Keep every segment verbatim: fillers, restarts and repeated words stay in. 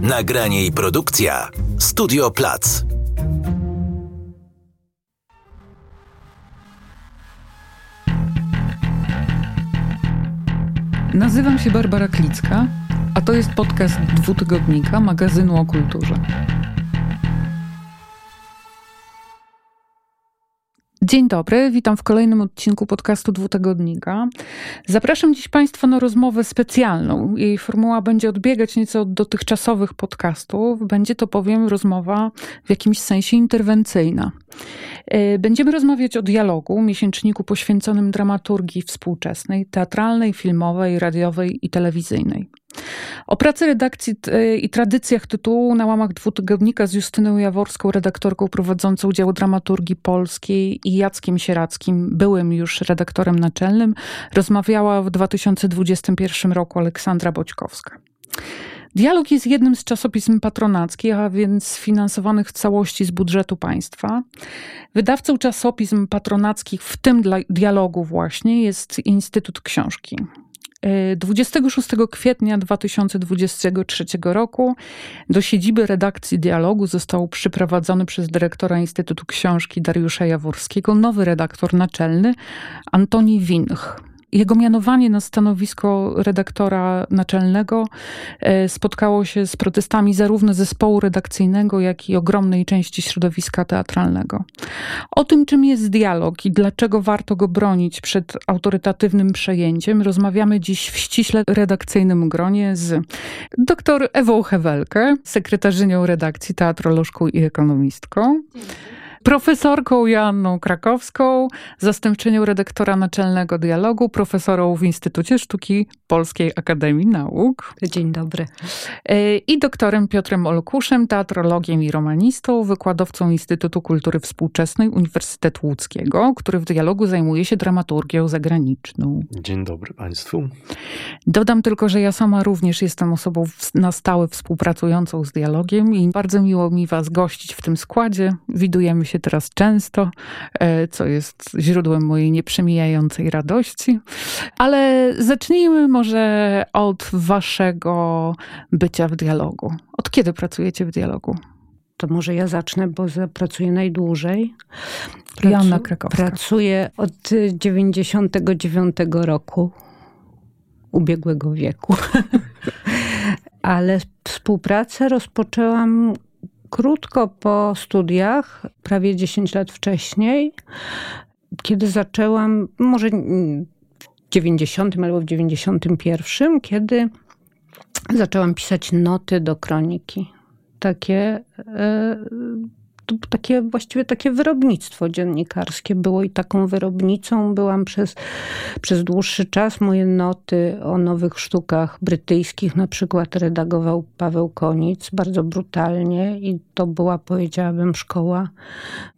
Nagranie i produkcja Studio Plac. Nazywam się Barbara Klicka, a to jest podcast dwutygodnika magazynu o kulturze. Dzień dobry, witam w kolejnym odcinku podcastu Dwutygodnika. Zapraszam dziś Państwa na rozmowę specjalną. Jej formuła będzie odbiegać nieco od dotychczasowych podcastów. Będzie to, powiem, rozmowa w jakimś sensie interwencyjna. Będziemy rozmawiać o Dialogu, miesięczniku poświęconym dramaturgii współczesnej, teatralnej, filmowej, radiowej i telewizyjnej. O pracy redakcji i tradycjach tytułu na łamach dwutygodnika z Justyną Jaworską, redaktorką prowadzącą dział dramaturgii polskiej, i Jackiem Sieradzkim, byłym już redaktorem naczelnym, rozmawiała w dwa tysiące dwudziestym pierwszym roku Aleksandra Boćkowska. Dialog jest jednym z czasopism patronackich, a więc finansowanych w całości z budżetu państwa. Wydawcą czasopism patronackich, w tym dla Dialogu właśnie, jest Instytut Książki. dwudziestego szóstego kwietnia dwa tysiące dwudziestego trzeciego roku do siedziby redakcji Dialogu został przyprowadzony przez dyrektora Instytutu Książki Dariusza Jaworskiego nowy redaktor naczelny Antoni Winch. Jego mianowanie na stanowisko redaktora naczelnego spotkało się z protestami zarówno zespołu redakcyjnego, jak i ogromnej części środowiska teatralnego. O tym, czym jest Dialog i dlaczego warto go bronić przed autorytatywnym przejęciem, rozmawiamy dziś w ściśle redakcyjnym gronie z dr Ewą Hevelke, sekretarzynią redakcji, teatrolożką i ekonomistką, profesorką Joanną Krakowską, zastępczynią redaktora naczelnego Dialogu, profesorą w Instytucie Sztuki Polskiej Akademii Nauk. Dzień dobry. I doktorem Piotrem Olkuszem, teatrologiem i romanistą, wykładowcą Instytutu Kultury Współczesnej Uniwersytetu Łódzkiego, który w Dialogu zajmuje się dramaturgią zagraniczną. Dzień dobry Państwu. Dodam tylko, że ja sama również jestem osobą na stałe współpracującą z Dialogiem i bardzo miło mi Was gościć w tym składzie. Widujemy się teraz często, co jest źródłem mojej nieprzemijającej radości. Ale zacznijmy może od waszego bycia w Dialogu. Od kiedy pracujecie w Dialogu? To może ja zacznę, bo pracuję najdłużej. Pracu- Joanna Krakowska. Pracuję od dziewięćdziesiątego dziewiątego roku ubiegłego wieku. Ale współpracę rozpoczęłam krótko po studiach, prawie dziesięć lat wcześniej, kiedy zaczęłam, może w dziewięćdziesiątym albo w dziewięćdziesiątym pierwszym, kiedy zaczęłam pisać noty do kroniki. Takie, takie właściwie takie wyrobnictwo dziennikarskie było i taką wyrobnicą byłam przez, przez dłuższy czas. Moje noty o nowych sztukach brytyjskich na przykład redagował Paweł Konic bardzo brutalnie i to była, powiedziałabym, szkoła,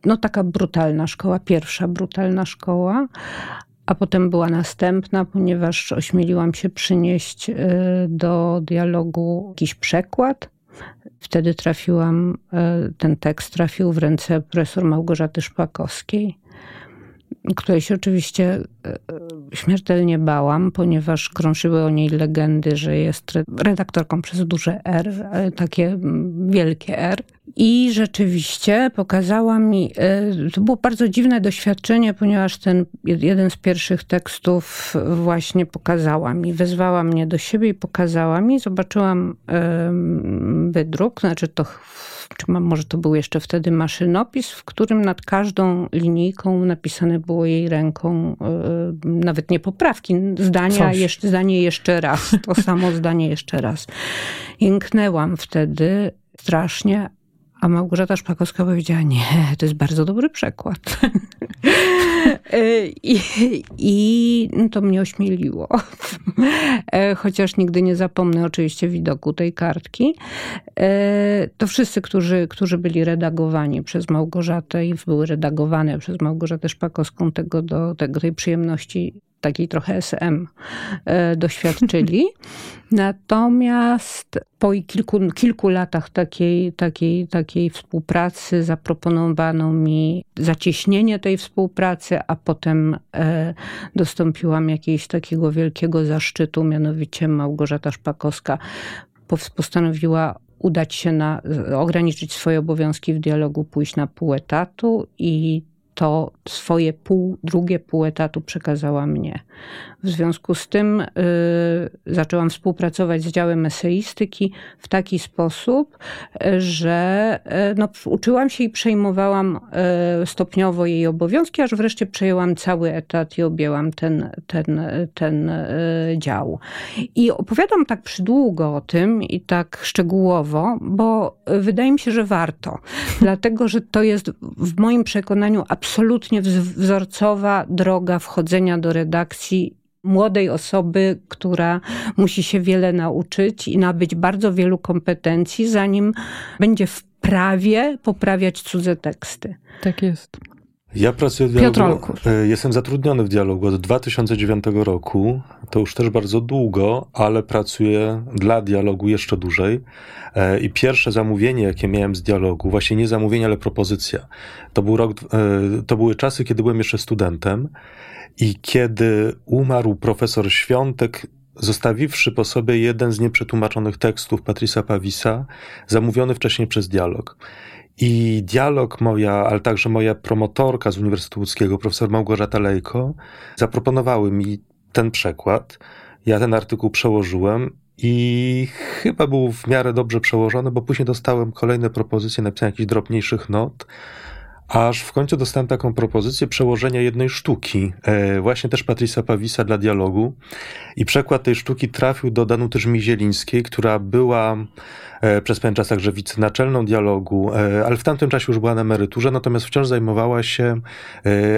no taka brutalna szkoła, pierwsza brutalna szkoła. A potem była następna, ponieważ ośmieliłam się przynieść do Dialogu jakiś przekład. Wtedy trafiłam, ten tekst trafił w ręce profesor Małgorzaty Szpakowskiej, której się oczywiście śmiertelnie bałam, ponieważ krążyły o niej legendy, że jest redaktorką przez duże R, ale takie wielkie R. I rzeczywiście pokazała mi, to było bardzo dziwne doświadczenie, ponieważ ten jeden z pierwszych tekstów właśnie pokazała mi, wezwała mnie do siebie i pokazała mi, zobaczyłam wydruk, znaczy to, może to był jeszcze wtedy maszynopis, w którym nad każdą linijką napisane było jej ręką nawet nie poprawki, zdania, jeszcze, zdanie jeszcze raz, to samo zdanie jeszcze raz. Jęknęłam wtedy strasznie, a Małgorzata Szpakowska powiedziała, nie, to jest bardzo dobry przekład. I, i no to mnie ośmieliło. Chociaż nigdy nie zapomnę oczywiście widoku tej kartki. To wszyscy, którzy, którzy byli redagowani przez Małgorzatę i były redagowane przez Małgorzatę Szpakowską, tego, do, tego, tej przyjemności takiej trochę S M doświadczyli. Natomiast po kilku, kilku latach takiej, takiej, takiej współpracy zaproponowano mi zacieśnienie tej współpracy, a potem dostąpiłam jakiegoś takiego wielkiego zaszczytu, mianowicie Małgorzata Szpakowska postanowiła udać się na, ograniczyć swoje obowiązki w dialogu, pójść na pół etatu i to swoje pół, drugie pół etatu przekazała mnie. W związku z tym y, zaczęłam współpracować z działem eseistyki w taki sposób, że y, no, uczyłam się i przejmowałam y, stopniowo jej obowiązki, aż wreszcie przejęłam cały etat i objęłam ten, ten, ten y, dział. I opowiadam tak przydługo o tym i tak szczegółowo, bo wydaje mi się, że warto. Dlatego, że to jest w moim przekonaniu absolutnie absolutnie wzorcowa droga wchodzenia do redakcji młodej osoby, która musi się wiele nauczyć i nabyć bardzo wielu kompetencji, zanim będzie w prawie poprawiać cudze teksty. Tak jest. Ja pracuję w dialogu, jestem zatrudniony w dialogu od dwa tysiące dziewiątego roku, to już też bardzo długo, ale pracuję dla dialogu jeszcze dłużej i pierwsze zamówienie, jakie miałem z dialogu, właśnie nie zamówienie, ale propozycja. To był rok, to były czasy, kiedy byłem jeszcze studentem i kiedy umarł profesor Świątek, zostawiwszy po sobie jeden z nieprzetłumaczonych tekstów Patrice'a Pavisa, zamówiony wcześniej przez dialog. I dialog moja, ale także moja promotorka z Uniwersytetu Łódzkiego, profesor Małgorzata Leyko, zaproponowały mi ten przekład. Ja ten artykuł przełożyłem i chyba był w miarę dobrze przełożony, bo później dostałem kolejne propozycje napisania jakichś drobniejszych not, aż w końcu dostałem taką propozycję przełożenia jednej sztuki, właśnie też Patrice'a Pavisa dla dialogu. I przekład tej sztuki trafił do Danuty Żmij-Zielińskiej, która była przez pewien czas także wicenaczelną dialogu, ale w tamtym czasie już była na emeryturze, natomiast wciąż zajmowała się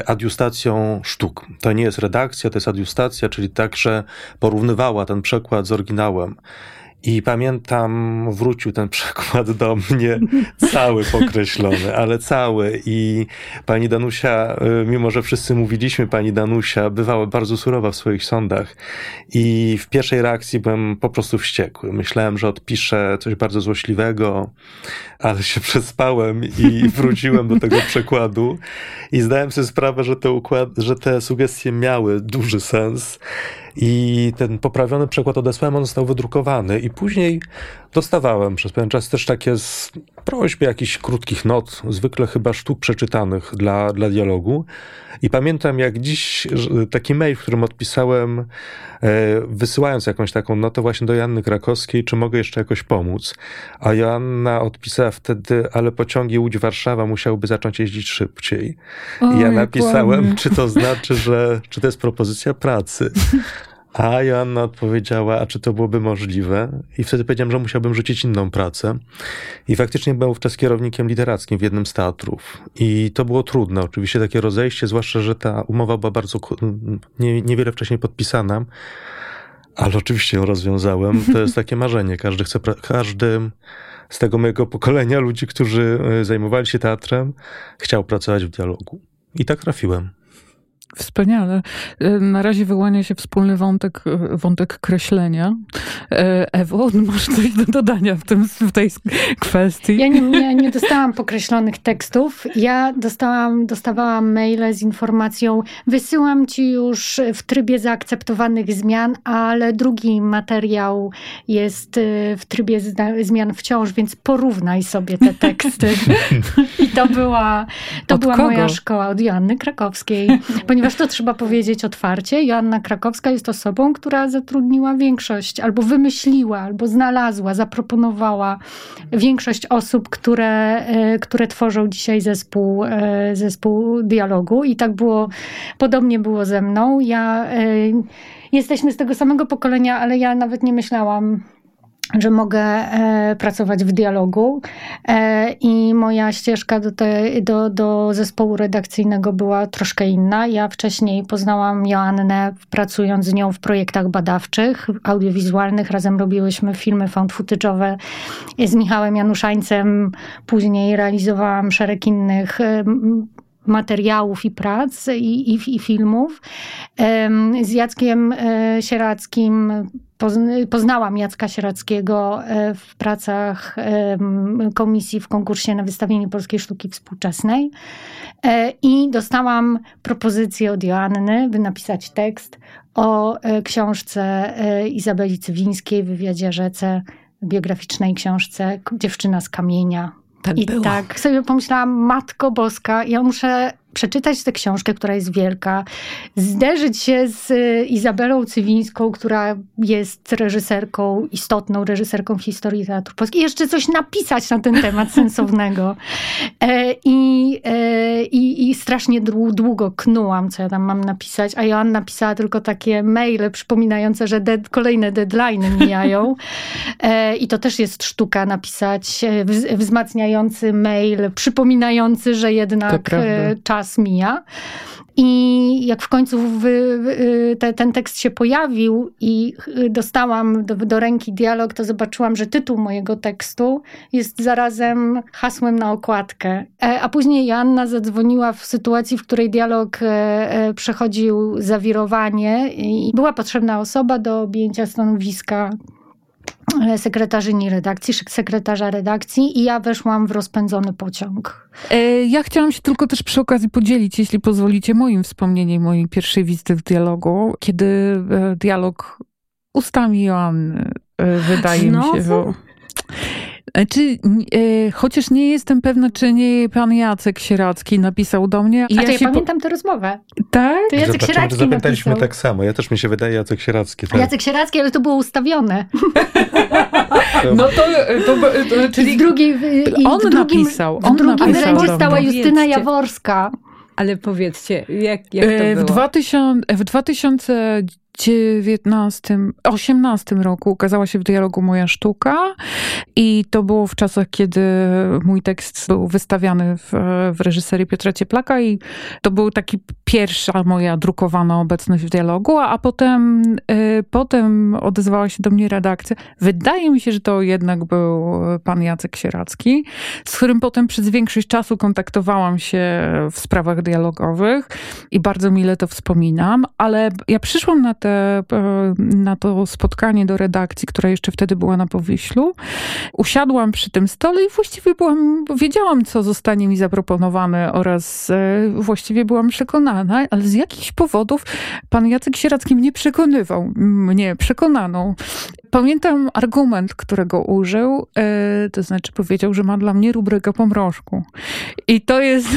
adiustacją sztuk. To nie jest redakcja, to jest adiustacja, czyli także porównywała ten przekład z oryginałem. I pamiętam, wrócił ten przekład do mnie cały pokreślony, ale cały. I pani Danusia, mimo że wszyscy mówiliśmy, pani Danusia bywała bardzo surowa w swoich sądach. I w pierwszej reakcji byłem po prostu wściekły. Myślałem, że odpiszę coś bardzo złośliwego, ale się przespałem i wróciłem do tego przekładu. I zdałem sobie sprawę, że te, układ, że te sugestie miały duży sens. I ten poprawiony przekład odesłałem, on został wydrukowany i później dostawałem przez pewien czas też takie prośby jakichś krótkich not, zwykle chyba sztuk przeczytanych dla, dla dialogu. I pamiętam jak dziś taki mail, w którym odpisałem, wysyłając jakąś taką notę właśnie do Joanny Krakowskiej, czy mogę jeszcze jakoś pomóc. A Joanna odpisała wtedy, ale pociągi Łódź-Warszawa musiałyby zacząć jeździć szybciej. O, I ja napisałem, płynny. Czy to znaczy, że czy to jest propozycja pracy. A Joanna odpowiedziała, a czy to byłoby możliwe? I wtedy powiedziałem, że musiałbym rzucić inną pracę. I faktycznie byłem wówczas kierownikiem literackim w jednym z teatrów. I to było trudne, oczywiście takie rozejście, zwłaszcza, że ta umowa była bardzo nie, niewiele wcześniej podpisana. Ale oczywiście ją rozwiązałem. To jest takie marzenie. Każdy chce, każdy z tego mojego pokolenia ludzi, którzy zajmowali się teatrem, chciał pracować w dialogu. I tak trafiłem. Wspaniale. Na razie wyłania się wspólny wątek, wątek kreślenia. Ewo, masz coś do dodania w, tym, w tej kwestii? Ja nie, nie, nie dostałam pokreślonych tekstów. Ja dostałam, dostawałam maile z informacją, wysyłam ci już w trybie zaakceptowanych zmian, ale drugi materiał jest w trybie zmian wciąż, więc porównaj sobie te teksty. I to była, to była moja szkoła od Joanny Krakowskiej. Ponieważ to trzeba powiedzieć otwarcie, Joanna Krakowska jest osobą, która zatrudniła większość, albo wymyśliła, albo znalazła, zaproponowała większość osób, które, które tworzą dzisiaj zespół, zespół dialogu. I tak było, podobnie było ze mną. Ja, jesteśmy z tego samego pokolenia, ale ja nawet nie myślałam, że mogę e, pracować w dialogu e, i moja ścieżka do, te, do, do zespołu redakcyjnego była troszkę inna. Ja wcześniej poznałam Joannę, pracując z nią w projektach badawczych, audiowizualnych. Razem robiłyśmy filmy found footage'owe z Michałem Januszańcem. Później realizowałam szereg innych e, materiałów i prac i, i, i filmów. E, z Jackiem e, Sieradzkim poznałam Jacka Sieradzkiego w pracach komisji w konkursie na wystawienie polskiej sztuki współczesnej i dostałam propozycję od Joanny, by napisać tekst o książce Izabeli Cywińskiej, Wywiadzie Rzece biograficznej książce Dziewczyna z kamienia. Tak I było. Tak sobie pomyślałam, Matko Boska, ja muszę przeczytać tę książkę, która jest wielka, zderzyć się z Izabelą Cywińską, która jest reżyserką, istotną reżyserką w historii teatru polskiego. I jeszcze coś napisać na ten temat sensownego. I, i, i strasznie długo knułam, co ja tam mam napisać, a Joanna pisała tylko takie maile przypominające, że dead, kolejne deadline'y mijają. I to też jest sztuka napisać wzmacniający mail, przypominający, że jednak czas mija. I jak w końcu wy, wy, te, ten tekst się pojawił i dostałam do, do ręki dialog, to zobaczyłam, że tytuł mojego tekstu jest zarazem hasłem na okładkę. A później Joanna zadzwoniła w sytuacji, w której dialog przechodził zawirowanie i była potrzebna osoba do objęcia stanowiska sekretarzyni redakcji, sekretarza redakcji i ja weszłam w rozpędzony pociąg. Ja chciałam się tylko też przy okazji podzielić, jeśli pozwolicie, moim wspomnieniem mojej pierwszej wizyty w dialogu, kiedy dialog ustami Joanny, wydaje Znowu? mi się, bo... Czy, e, chociaż nie jestem pewna, czy nie pan Jacek Sieradzki napisał do mnie. I A ja to ja pamiętam po... tę rozmowę. Tak? To Jacek Sieradzki zapytaliśmy napisał. Tak samo. Ja też mi się wydaje Jacek Sieradzki. Tak. Jacek Sieradzki, ale to było ustawione. No to... to, to czyli... I drugi, i on drugim, napisał. On w drugim rzędzie stała Justyna Jaworska. Ale powiedzcie, jak, jak to było? W dwutysięcznym dziewiętnastym, osiemnastym roku ukazała się w dialogu moja sztuka i to było w czasach, kiedy mój tekst był wystawiany w, w reżyserii Piotra Cieplaka i to był taki pierwsza moja drukowana obecność w dialogu, a, a potem, y, potem odezwała się do mnie redakcja. Wydaje mi się, że to jednak był pan Jacek Sieradzki, z którym potem przez większość czasu kontaktowałam się w sprawach dialogowych i bardzo mile to wspominam, ale ja przyszłam na Te, na to spotkanie do redakcji, która jeszcze wtedy była na Powiślu. Usiadłam przy tym stole i właściwie byłam, wiedziałam, co zostanie mi zaproponowane oraz właściwie byłam przekonana, ale z jakichś powodów pan Jacek Sieradzki mnie przekonywał, mnie przekonaną. Pamiętam argument, którego użył, yy, to znaczy powiedział, że ma dla mnie rubrykę po mrożku. I to jest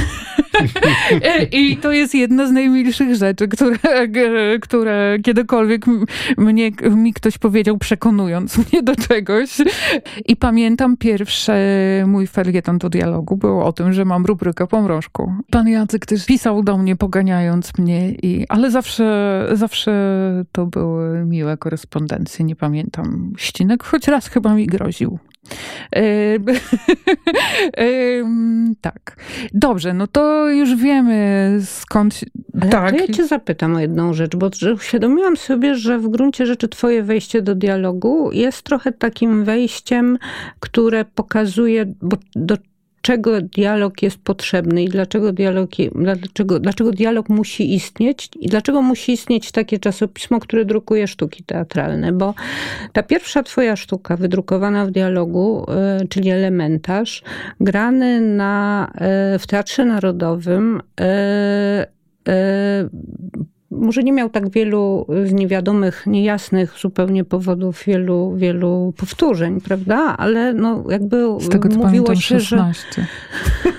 i to jest jedna z najmilszych rzeczy, które, które kiedykolwiek mnie, mi ktoś powiedział, przekonując mnie do czegoś. I pamiętam pierwszy mój felieton do dialogu było o tym, że mam rubrykę po mrożku. Pan Jacek też pisał do mnie, poganiając mnie, i, ale zawsze, zawsze to były miłe korespondencje, nie pamiętam ścinek, choć raz chyba mi groził. Tak. Dobrze, no to już wiemy skąd... Ale tak. To ja cię zapytam o jedną rzecz, bo uświadomiłam sobie, że w gruncie rzeczy twoje wejście do dialogu jest trochę takim wejściem, które pokazuje, bo do czego dialog jest potrzebny i dlaczego dialog, dlaczego, dlaczego dialog musi istnieć i dlaczego musi istnieć takie czasopismo, które drukuje sztuki teatralne, bo ta pierwsza twoja sztuka wydrukowana w dialogu, czyli Elementarz, grany na, w Teatrze Narodowym, może nie miał tak wielu niewiadomych, niejasnych zupełnie powodów, wielu, wielu powtórzeń, prawda? Ale no jakby z tego, co mówiło pamiętam, się, szesnaście. Że...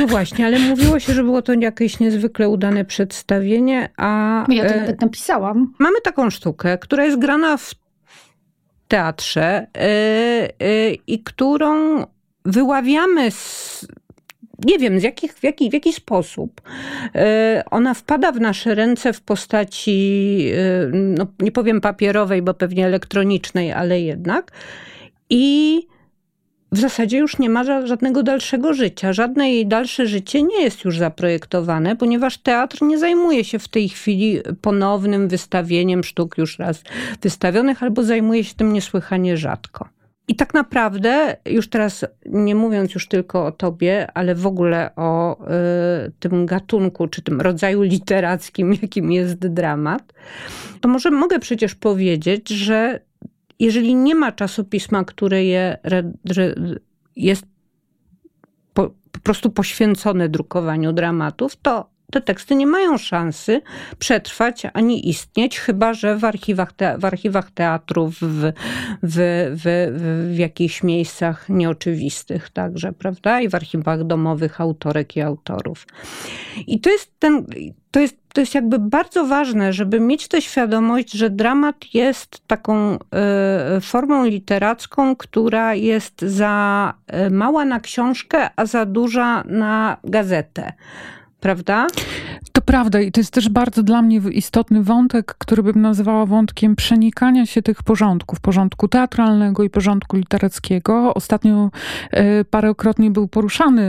No właśnie, ale mówiło się, że było to jakieś niezwykle udane przedstawienie, a... Ja to nawet napisałam. Mamy taką sztukę, która jest grana w teatrze yy, yy, i którą wyławiamy z... Nie wiem, z jakich, w, jaki, w jaki sposób. Ona wpada w nasze ręce w postaci, no nie powiem papierowej, bo pewnie elektronicznej, ale jednak. I w zasadzie już nie ma żadnego dalszego życia. Żadne jej dalsze życie nie jest już zaprojektowane, ponieważ teatr nie zajmuje się w tej chwili ponownym wystawieniem sztuk już raz wystawionych, albo zajmuje się tym niesłychanie rzadko. I tak naprawdę, już teraz nie mówiąc już tylko o tobie, ale w ogóle o y, tym gatunku, czy tym rodzaju literackim, jakim jest dramat, to może mogę przecież powiedzieć, że jeżeli nie ma czasopisma, które je, re, re, jest po, po prostu poświęcone drukowaniu dramatów, to te teksty nie mają szansy przetrwać ani istnieć, chyba że w archiwach, te, w archiwach teatrów, w, w, w, w jakichś miejscach nieoczywistych także, prawda? I w archiwach domowych autorek i autorów. I to jest ten... To jest, to jest jakby bardzo ważne, żeby mieć tę świadomość, że dramat jest taką y, formą literacką, która jest za mała na książkę, a za duża na gazetę. Prawda? To prawda i to jest też bardzo dla mnie istotny wątek, który bym nazwała wątkiem przenikania się tych porządków, porządku teatralnego i porządku literackiego. Ostatnio y, parokrotnie był poruszany,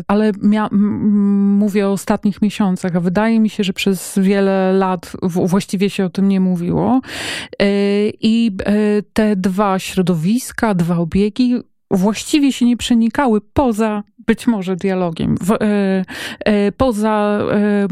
y, ale mia- m- mówię o ostatnich miesiącach, a wydaje mi się, że przez wiele lat w- właściwie się o tym nie mówiło. I y, y, te dwa środowiska, dwa obiegi właściwie się nie przenikały poza być może dialogiem. W, e, e, poza, e,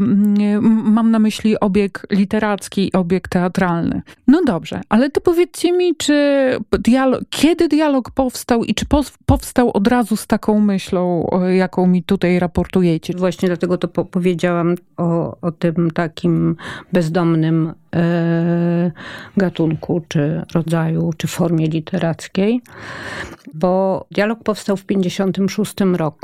mam na myśli obieg literacki i obieg teatralny. No dobrze, ale to powiedzcie mi, czy dialog, kiedy dialog powstał i czy po, powstał od razu z taką myślą, jaką mi tutaj raportujecie? Właśnie dlatego to po- powiedziałam o, o tym takim bezdomnym e, gatunku, czy rodzaju, czy formie literackiej, bo dialog powstał w pięćdziesiątym szóstym roku.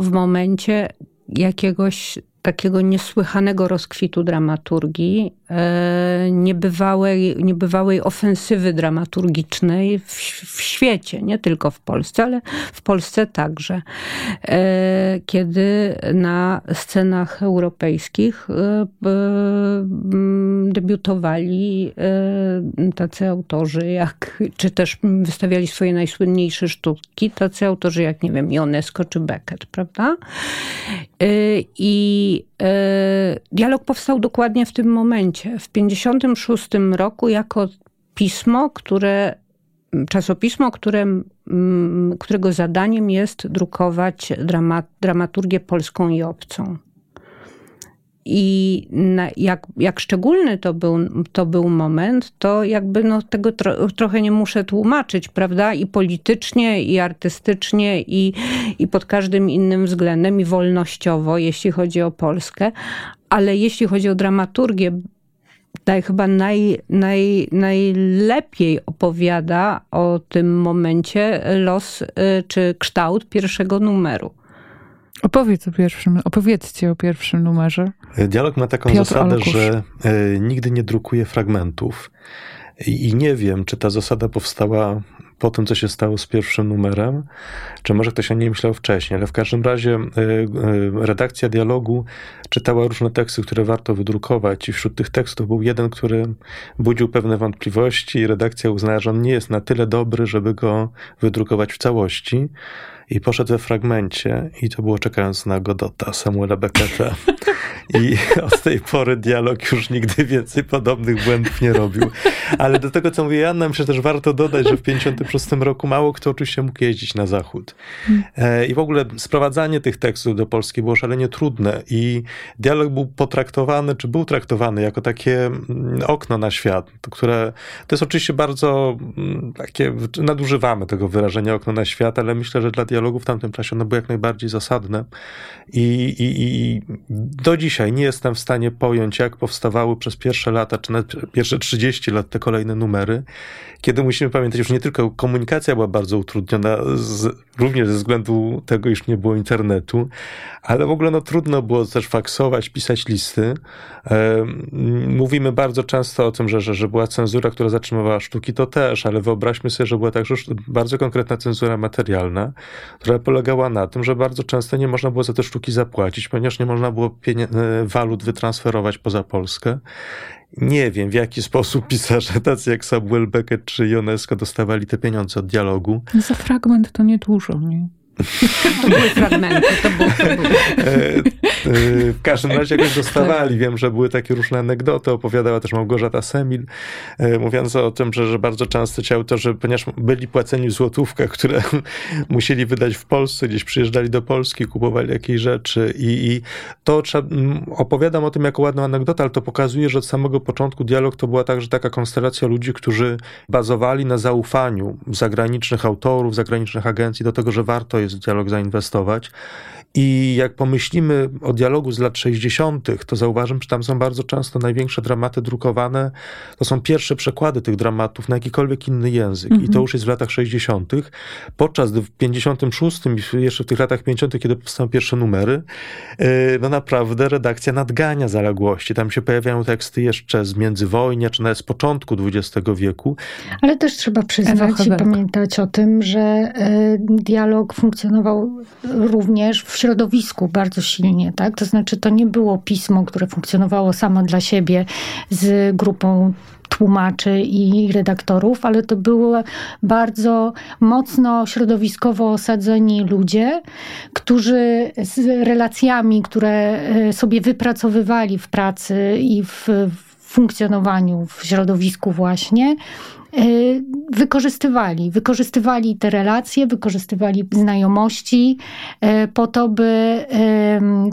W momencie jakiegoś takiego niesłychanego rozkwitu dramaturgii, niebywałej, niebywałej ofensywy dramaturgicznej w, w świecie, nie tylko w Polsce, ale w Polsce także. Kiedy na scenach europejskich debiutowali tacy autorzy, jak, czy też wystawiali swoje najsłynniejsze sztuki, tacy autorzy jak, nie wiem, Ionesco czy Beckett, prawda? I I dialog powstał dokładnie w tym momencie, w pięćdziesiątym szóstym roku, jako pismo, które, czasopismo, które, którego zadaniem jest drukować dramat, dramaturgię polską i obcą. I na, jak, jak szczególny to był, to był moment, to jakby no tego tro, trochę nie muszę tłumaczyć, prawda? I politycznie, i artystycznie, i, i pod każdym innym względem, i wolnościowo, jeśli chodzi o Polskę. Ale jeśli chodzi o dramaturgię, ta chyba naj, naj, najlepiej opowiada o tym momencie los czy kształt pierwszego numeru. Opowiedz o pierwszym, opowiedzcie o pierwszym numerze. Dialog ma taką Piotr zasadę, Olkusz. że y, nigdy nie drukuje fragmentów. I, I nie wiem, czy ta zasada powstała po tym, co się stało z pierwszym numerem, czy może ktoś o niej myślał wcześniej, ale w każdym razie y, y, redakcja Dialogu czytała różne teksty, które warto wydrukować i wśród tych tekstów był jeden, który budził pewne wątpliwości i redakcja uznała, że on nie jest na tyle dobry, żeby go wydrukować w całości. I poszedł we fragmencie i to było Czekając na Godota Samuela Becketa. I od tej pory Dialog już nigdy więcej podobnych błędów nie robił. Ale do tego, co mówi Joanna, myślę, że też warto dodać, że w pięćdziesiątym szóstym roku mało kto oczywiście mógł jeździć na zachód. I w ogóle sprowadzanie tych tekstów do Polski było szalenie trudne i Dialog był potraktowany, czy był traktowany jako takie okno na świat, które to jest oczywiście bardzo takie, nadużywamy tego wyrażenia okno na świat, ale myślę, że dla Dialogu w tamtym czasie ono było jak najbardziej zasadne i, i, i do dzisiaj nie jestem w stanie pojąć, jak powstawały przez pierwsze lata, czy nawet pierwsze trzydzieści lat te kolejne numery, kiedy musimy pamiętać, że nie tylko komunikacja była bardzo utrudniona, z, również ze względu tego, iż nie było internetu, ale w ogóle no, trudno było też faksować, pisać listy. Mówimy bardzo często o tym, że, że, że była cenzura, która zatrzymywała sztuki, to też, ale wyobraźmy sobie, że była także bardzo konkretna cenzura materialna, która polegała na tym, że bardzo często nie można było za te sztuki zapłacić, ponieważ nie można było pienię- walut wytransferować poza Polskę. Nie wiem, w jaki sposób pisarze tacy jak Samuel Beckett czy Ionesco dostawali te pieniądze od Dialogu. Za fragment to nie dużo, nie? To były fragmenty, to było, to było. W każdym razie jakoś dostawali. Wiem, że były takie różne anegdoty. Opowiadała też Małgorzata Semil, mówiąca o tym, że, że bardzo często ci autorzy, ponieważ byli płaceni w złotówkach, które musieli wydać w Polsce, gdzieś przyjeżdżali do Polski, kupowali jakieś rzeczy i, i to trzeba, opowiadam o tym jako ładną anegdotę, ale to pokazuje, że od samego początku Dialog to była także taka konstelacja ludzi, którzy bazowali na zaufaniu zagranicznych autorów, zagranicznych agencji do tego, że warto jest Dialog zainwestować I jak pomyślimy o dialogu z lat sześćdziesiątych, to zauważymy, że tam są bardzo często największe dramaty drukowane. To są pierwsze przekłady tych dramatów na jakikolwiek inny język. Mm-hmm. I to już jest w latach sześćdziesiątych. Podczas w pięćdziesiątym szóstym i jeszcze w tych latach pięćdziesiątych, kiedy powstają pierwsze numery, no naprawdę redakcja nadgania zaległości. Tam się pojawiają teksty jeszcze z międzywojnia, czy nawet z początku dwudziestego wieku. Ale też trzeba przyznać i pamiętać o tym, że dialog funkcjonował również w środowisku bardzo silnie, tak? To znaczy, to nie było pismo, które funkcjonowało samo dla siebie z grupą tłumaczy i redaktorów, ale to były bardzo mocno środowiskowo osadzeni ludzie, którzy z relacjami, które sobie wypracowywali w pracy i w funkcjonowaniu w środowisku właśnie, wykorzystywali. Wykorzystywali te relacje, wykorzystywali znajomości po to, by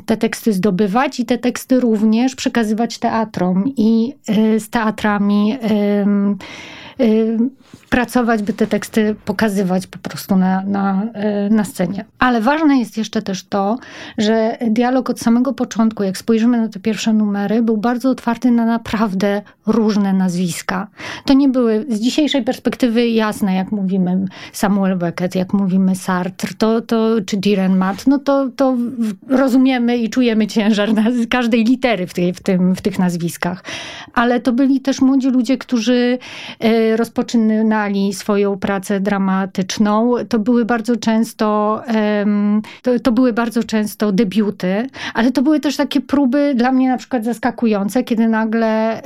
te teksty zdobywać i te teksty również przekazywać teatrom i z teatrami pracować, by te teksty pokazywać po prostu na, na, na scenie. Ale ważne jest jeszcze też to, że dialog od samego początku, jak spojrzymy na te pierwsze numery, był bardzo otwarty na naprawdę różne nazwiska. To nie były z dzisiejszej perspektywy jasne, jak mówimy Samuel Beckett, jak mówimy Sartre, to, to, czy Dürrenmatt, no to, to rozumiemy i czujemy ciężar każdej litery w, tej, w, tym, w tych nazwiskach. Ale to byli też młodzi ludzie, którzy rozpoczynali swoją pracę dramatyczną. To były bardzo często to, to były bardzo często debiuty, ale to były też takie próby dla mnie na przykład zaskakujące, kiedy nagle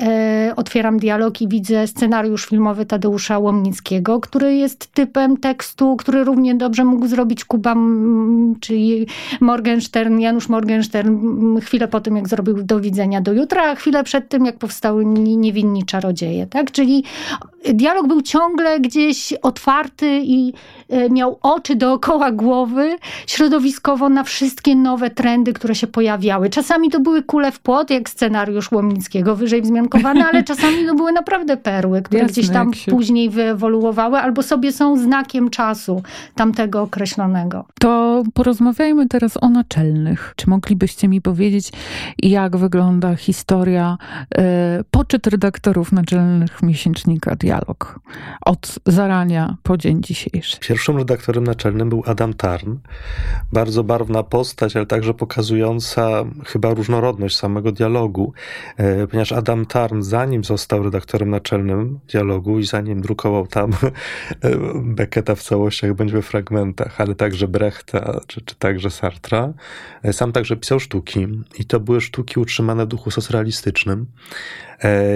otwieram dialog i widzę scenariusz filmowy Tadeusza Łomnickiego, który jest typem tekstu, który równie dobrze mógł zrobić Kuba, czyli Morgenstern, Janusz Morgenstern, chwilę po tym, jak zrobił Do widzenia, do jutra, a chwilę przed tym, jak powstały Niewinni czarodzieje. Tak? Czyli dialog był ciągle gdzieś otwarty i miał oczy dookoła głowy środowiskowo na wszystkie nowe trendy, które się pojawiały. Czasami to były kule w płot, jak scenariusz Łomnickiego, wyżej wzmiankowane, ale czasami to były naprawdę perły, które Jasne, gdzieś tam się... później wyewoluowały albo sobie są znakiem czasu tamtego określonego. To porozmawiajmy teraz o naczelnych. Czy moglibyście mi powiedzieć, jak wygląda historia, yy, poczyt redaktorów naczelnych miesięcznika Dialog od zarania po dzień dzisiejszy? Pierwszym redaktorem naczelnym był Adam Tarn. Bardzo barwna postać, ale także pokazująca chyba różnorodność samego dialogu, ponieważ Adam Tarn, zanim został redaktorem naczelnym dialogu i zanim drukował tam Becketa w całościach, bądź we fragmentach, ale także Brechta, czy, czy także Sartra, sam także pisał sztuki i to były sztuki utrzymane w duchu socrealistycznym.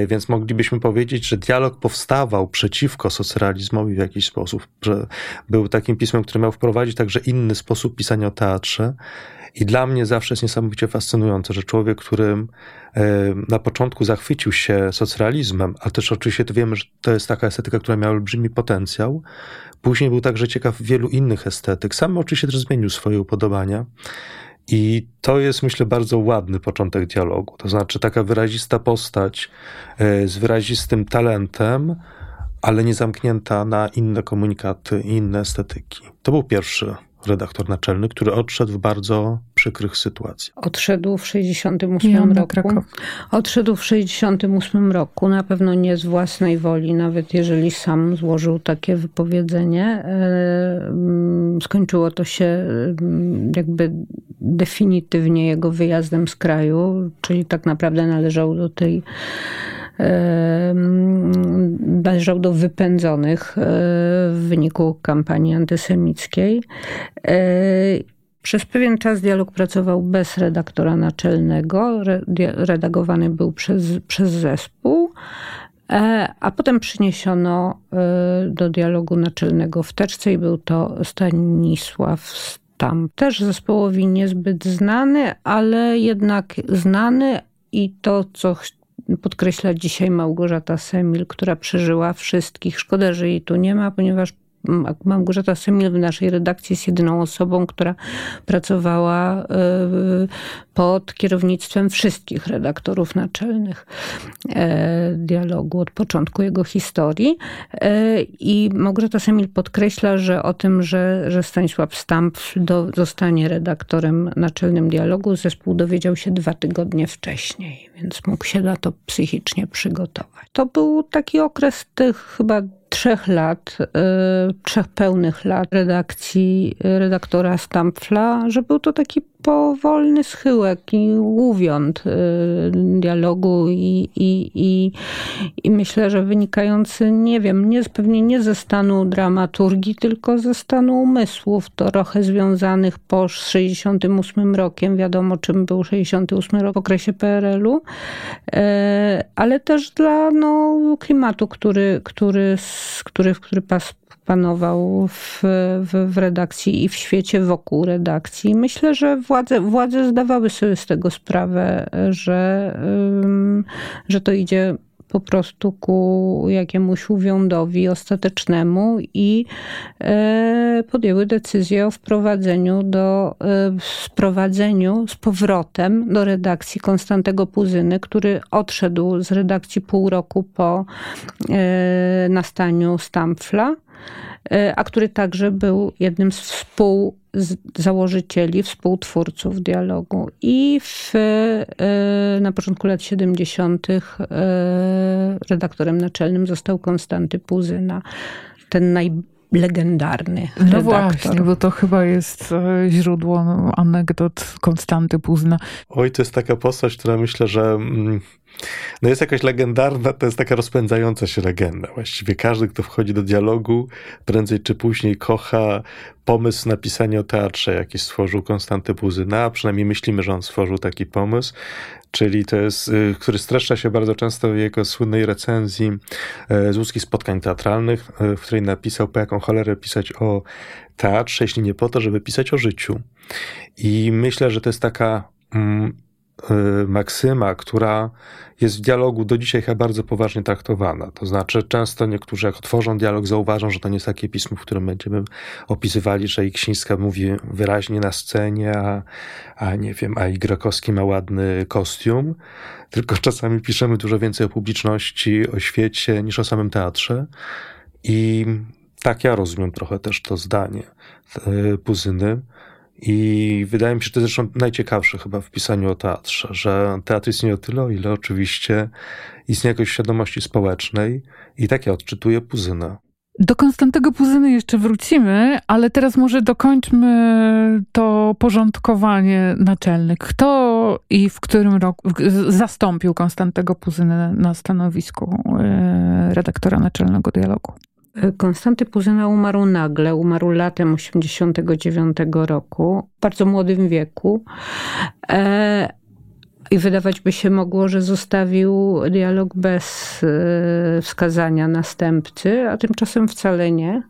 Więc moglibyśmy powiedzieć, że dialog powstawał przeciwko socrealizmowi w jakiś sposób, że był takim pismem, które miał wprowadzić także inny sposób pisania o teatrze. I dla mnie zawsze jest niesamowicie fascynujące, że człowiek, którym na początku zachwycił się socrealizmem, a też oczywiście to wiemy, że to jest taka estetyka, która miała olbrzymi potencjał, później był także ciekaw wielu innych estetyk. Sam oczywiście też zmienił swoje upodobania. I to jest, myślę, bardzo ładny początek dialogu. To znaczy taka wyrazista postać z wyrazistym talentem, ale nie zamknięta na inne komunikaty, inne estetyki. To był pierwszy redaktor naczelny, który odszedł w bardzo przykrych sytuacjach. Odszedł w sześćdziesiątym ósmym roku. Krakowska. Odszedł w sześćdziesiątym ósmym roku, na pewno nie z własnej woli, nawet jeżeli sam złożył takie wypowiedzenie. Skończyło to się jakby definitywnie jego wyjazdem z kraju, czyli tak naprawdę należał do tej należał do wypędzonych w wyniku kampanii antysemickiej. Przez pewien czas dialog pracował bez redaktora naczelnego, redagowany był przez, przez zespół, a potem przyniesiono do dialogu naczelnego wteczce i był to Stanisław Stam. Też zespołowi niezbyt znany, ale jednak znany i to, co podkreśla dzisiaj Małgorzata Semil, która przeżyła wszystkich. Szkoda, że jej tu nie ma, ponieważ Małgorzata Semil w naszej redakcji jest jedyną osobą, która pracowała pod kierownictwem wszystkich redaktorów naczelnych Dialogu od początku jego historii. I Małgorzata Semil podkreśla, że o tym, że, że Stanisław Stam zostanie redaktorem naczelnym Dialogu, zespół dowiedział się dwa tygodnie wcześniej, więc mógł się na to psychicznie przygotować. To był taki okres tych chyba trzech lat, trzech pełnych lat redakcji redaktora Stampfla, że był to taki powolny schyłek i łuwiąt Dialogu i, i, i, i myślę, że wynikający, nie wiem, nie, pewnie nie ze stanu dramaturgii, tylko ze stanu umysłów, trochę związanych po sześćdziesiątym ósmym rokiem, wiadomo czym był sześćdziesiąty ósmy rok w okresie P R L u, ale też dla no, klimatu, który, który, który, który pas panował w, w, w redakcji i w świecie wokół redakcji. Myślę, że władze, władze zdawały sobie z tego sprawę, że, że to idzie po prostu ku jakiemuś uwiądowi ostatecznemu i podjęły decyzję o wprowadzeniu do, sprowadzeniu z powrotem do redakcji Konstantego Puzyny, który odszedł z redakcji pół roku po nastaniu Stampfla, a który także był jednym z współzałożycieli, współtwórców Dialogu. I w, na początku lat siedemdziesiątych redaktorem naczelnym został Konstanty Puzyna, ten najbardziej legendarny redaktor. No właśnie, bo to chyba jest źródło anegdot Konstanty Puzyna. Oj, to jest taka postać, która myślę, że no jest jakaś legendarna, to jest taka rozpędzająca się legenda. Właściwie każdy, kto wchodzi do Dialogu, prędzej czy później kocha pomysł na pisanie o teatrze, jaki stworzył Konstanty Puzyna, a przynajmniej myślimy, że on stworzył taki pomysł, czyli to jest, który streszcza się bardzo często w jego słynnej recenzji z Łódzkich Spotkań Teatralnych, w której napisał, po jaką cholerę pisać o teatrze, jeśli nie po to, żeby pisać o życiu. I myślę, że to jest taka mm, maksyma, która jest w Dialogu do dzisiaj chyba bardzo poważnie traktowana. To znaczy często niektórzy, jak otworzą Dialog, zauważą, że to nie jest takie pismo, w którym będziemy opisywali, że Iksińska mówi wyraźnie na scenie, a, a nie wiem, a Igrokowski ma ładny kostium, tylko czasami piszemy dużo więcej o publiczności, o świecie niż o samym teatrze. I tak ja rozumiem trochę też to zdanie Puzyny. I wydaje mi się, że to jest zresztą najciekawsze chyba w pisaniu o teatrze, że teatr istnieje o tyle, o ile oczywiście istnieje jakoś w świadomości społecznej i tak ja odczytuję Puzyna. Do Konstantego Puzyny jeszcze wrócimy, ale teraz może dokończmy to porządkowanie naczelnych. Kto i w którym roku zastąpił Konstantego Puzynę na stanowisku redaktora naczelnego Dialogu? Konstanty Puzyna umarł nagle, umarł latem osiemdziesiątego dziewiątego roku, w bardzo młodym wieku. E- I wydawać by się mogło, że zostawił Dialog bez e- wskazania następcy, a tymczasem wcale nie,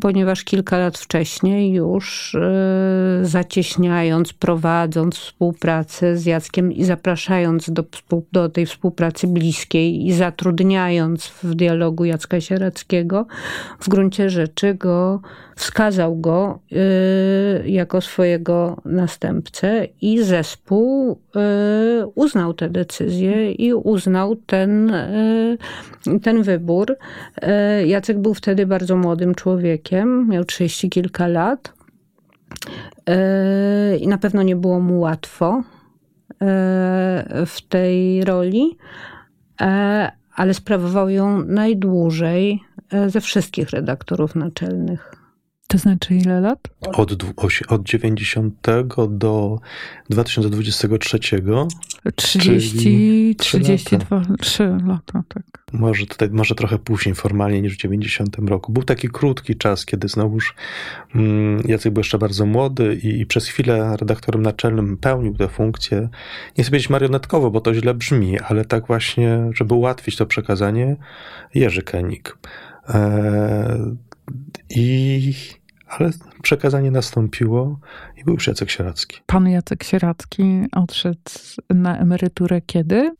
ponieważ kilka lat wcześniej już e- zacieśniając, prowadząc współpracę z Jackiem i zapraszając do, do tej współpracy bliskiej i zatrudniając w Dialogu Jacka Sieradzkiego, w gruncie rzeczy go, wskazał go y, jako swojego następcę i zespół y, uznał tę decyzję i uznał ten, y, ten wybór. Y, Jacek był wtedy bardzo młodym człowiekiem, miał trzydzieści kilka lat. I na pewno nie było mu łatwo w tej roli, ale sprawował ją najdłużej ze wszystkich redaktorów naczelnych. To znaczy ile lat? Od, od dziewięćdziesiątego do dwa tysiące dwudziestego trzeciego. trzydzieści, trzydzieści dwa, trzy lata, tak. Może, tutaj, może trochę później formalnie niż w dziewięćdziesiątym roku. Był taki krótki czas, kiedy znowuż um, Jacek był jeszcze bardzo młody i, i przez chwilę redaktorem naczelnym pełnił tę funkcję. Nie chcę powiedzieć marionetkowo, bo to źle brzmi, ale tak właśnie, żeby ułatwić to przekazanie, Jerzy Koenig. E, i... Ale przekazanie nastąpiło i był już Jacek Sieradzki. Pan Jacek Sieradzki odszedł na emeryturę kiedy?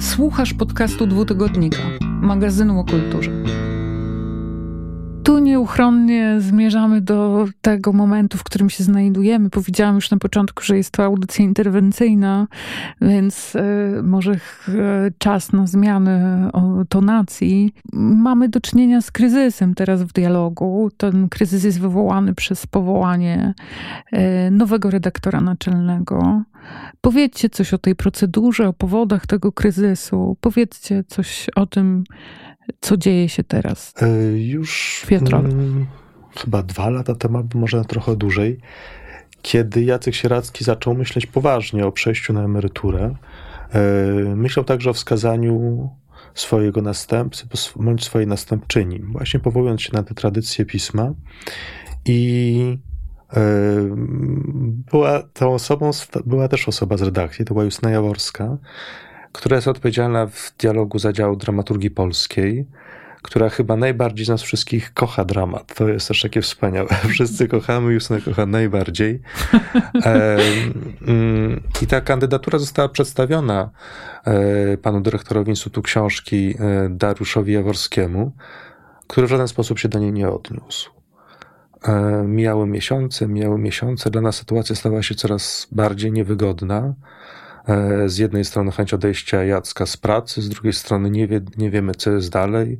Słuchasz podcastu Dwutygodnika, magazynu o kulturze. tu nieuchronnie zmierzamy do tego momentu, w którym się znajdujemy. Powiedziałam już na początku, że jest to audycja interwencyjna, więc może czas na zmianę tonacji. Mamy do czynienia z kryzysem teraz w dialogu. Ten kryzys jest wywołany przez powołanie nowego redaktora naczelnego. Powiedzcie coś o tej procedurze, o powodach tego kryzysu. Powiedzcie coś o tym, co dzieje się teraz. Już hmm, chyba dwa lata temu, może trochę dłużej, kiedy Jacek Sieradzki zaczął myśleć poważnie o przejściu na emeryturę. Myślał także o wskazaniu swojego następcy, bądź swojej następczyni, właśnie powołując się na tę tradycję pisma. I była tą osobą, była też osoba z redakcji, to była Justyna Jaworska, która jest odpowiedzialna w dialogu za dział dramaturgii polskiej, która chyba najbardziej z nas wszystkich kocha dramat. To jest też takie wspaniałe. Wszyscy kochamy, Justynę kocha najbardziej. I ta kandydatura została przedstawiona panu dyrektorowi Instytutu Książki Dariuszowi Jaworskiemu, który w żaden sposób się do niej nie odniósł. Mijały miesiące, mijały miesiące. Dla nas sytuacja stała się coraz bardziej niewygodna. Z jednej strony chęć odejścia Jacka z pracy, z drugiej strony nie, wie, nie wiemy, co jest dalej.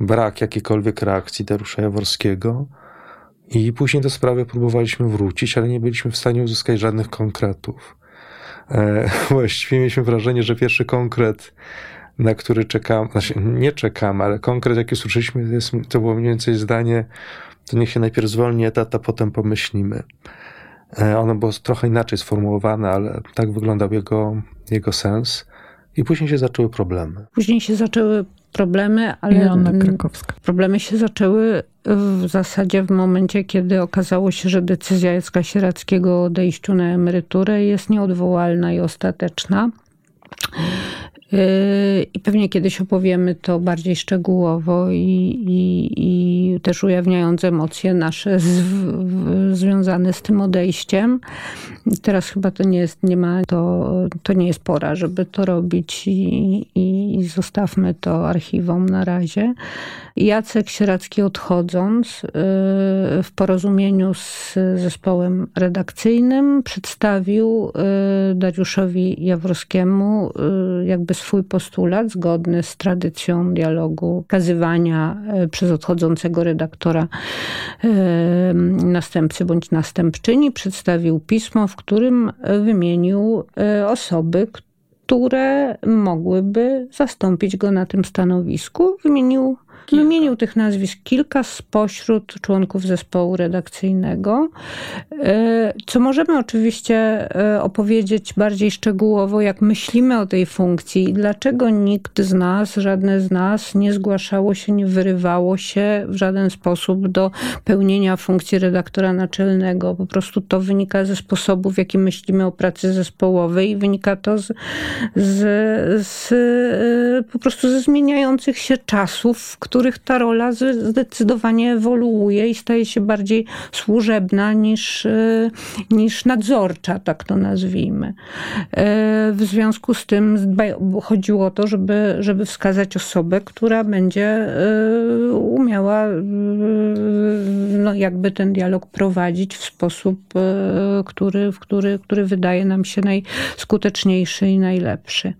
Brak jakiejkolwiek reakcji Dariusza Jaworskiego. I później do sprawy próbowaliśmy wrócić, ale nie byliśmy w stanie uzyskać żadnych konkretów. E, właściwie mieliśmy wrażenie, że pierwszy konkret, na który czekam, znaczy nie czekam, ale konkret, jaki usłyszeliśmy, jest, to było mniej więcej zdanie, to niech się najpierw zwolni etat, a potem pomyślimy. Ono było trochę inaczej sformułowane, ale tak wyglądał jego, jego sens. I później się zaczęły problemy. Później się zaczęły problemy, ale Joanna Krakowska. Problemy się zaczęły w zasadzie w momencie, kiedy okazało się, że decyzja Jacka Sieradzkiego o odejściu na emeryturę jest nieodwołalna i ostateczna. I pewnie kiedyś opowiemy to bardziej szczegółowo i, i, i też ujawniając emocje nasze z, w, związane z tym odejściem. Teraz chyba to nie jest, nie ma, to, to nie jest pora, żeby to robić i, i, i zostawmy to archiwom na razie. Jacek Sieradzki odchodząc w porozumieniu z zespołem redakcyjnym przedstawił Dariuszowi Jaworskiemu jakby swój postulat zgodny z tradycją dialogu, wskazywania przez odchodzącego redaktora następcy bądź następczyni. Przedstawił pismo, w którym wymienił osoby, które mogłyby zastąpić go na tym stanowisku. Wymienił Kilka. Wymienił tych nazwisk kilka spośród członków zespołu redakcyjnego, co możemy oczywiście opowiedzieć bardziej szczegółowo, jak myślimy o tej funkcji i dlaczego nikt z nas, żadne z nas nie zgłaszało się, nie wyrywało się w żaden sposób do pełnienia funkcji redaktora naczelnego. Po prostu to wynika ze sposobu, w jaki myślimy o pracy zespołowej i wynika to z, z, z po prostu ze zmieniających się czasów, w których ta rola zdecydowanie ewoluuje i staje się bardziej służebna niż, niż nadzorcza, tak to nazwijmy. W związku z tym chodziło o to, żeby, żeby wskazać osobę, która będzie umiała no jakby ten dialog prowadzić w sposób, który, który, który wydaje nam się najskuteczniejszy i najlepszy.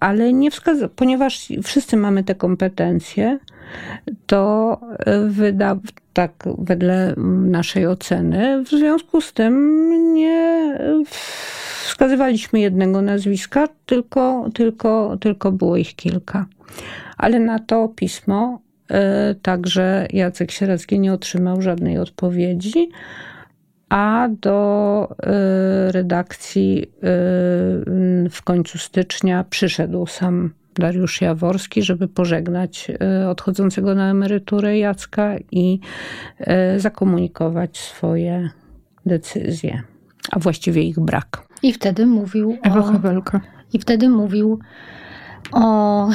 Ale nie wskaza- ponieważ wszyscy mamy te kompetencje, to wyda- tak wedle naszej oceny, w związku z tym nie wskazywaliśmy jednego nazwiska, tylko, tylko, tylko było ich kilka. Ale na to pismo także Jacek Sieradzki nie otrzymał żadnej odpowiedzi. A do redakcji w końcu stycznia przyszedł sam Dariusz Jaworski, żeby pożegnać odchodzącego na emeryturę Jacka i zakomunikować swoje decyzje, a właściwie ich brak. I wtedy mówił o... Ewa Hevelke. I wtedy mówił o,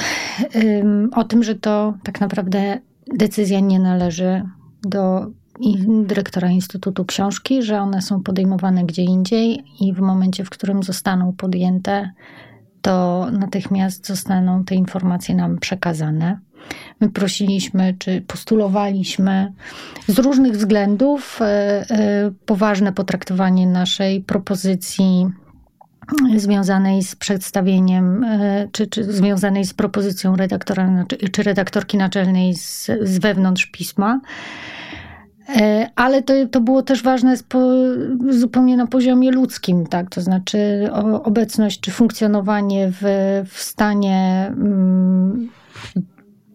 o tym, że to tak naprawdę decyzja nie należy do... i dyrektora Instytutu Książki, że one są podejmowane gdzie indziej i w momencie, w którym zostaną podjęte, to natychmiast zostaną te informacje nam przekazane. My prosiliśmy, czy postulowaliśmy z różnych względów poważne potraktowanie naszej propozycji związanej z przedstawieniem, czy, czy związanej z propozycją redaktora czy, czy redaktorki naczelnej z, z wewnątrz pisma. Ale to, to było też ważne zupełnie na poziomie ludzkim, tak? To znaczy obecność czy funkcjonowanie w, w stanie mm,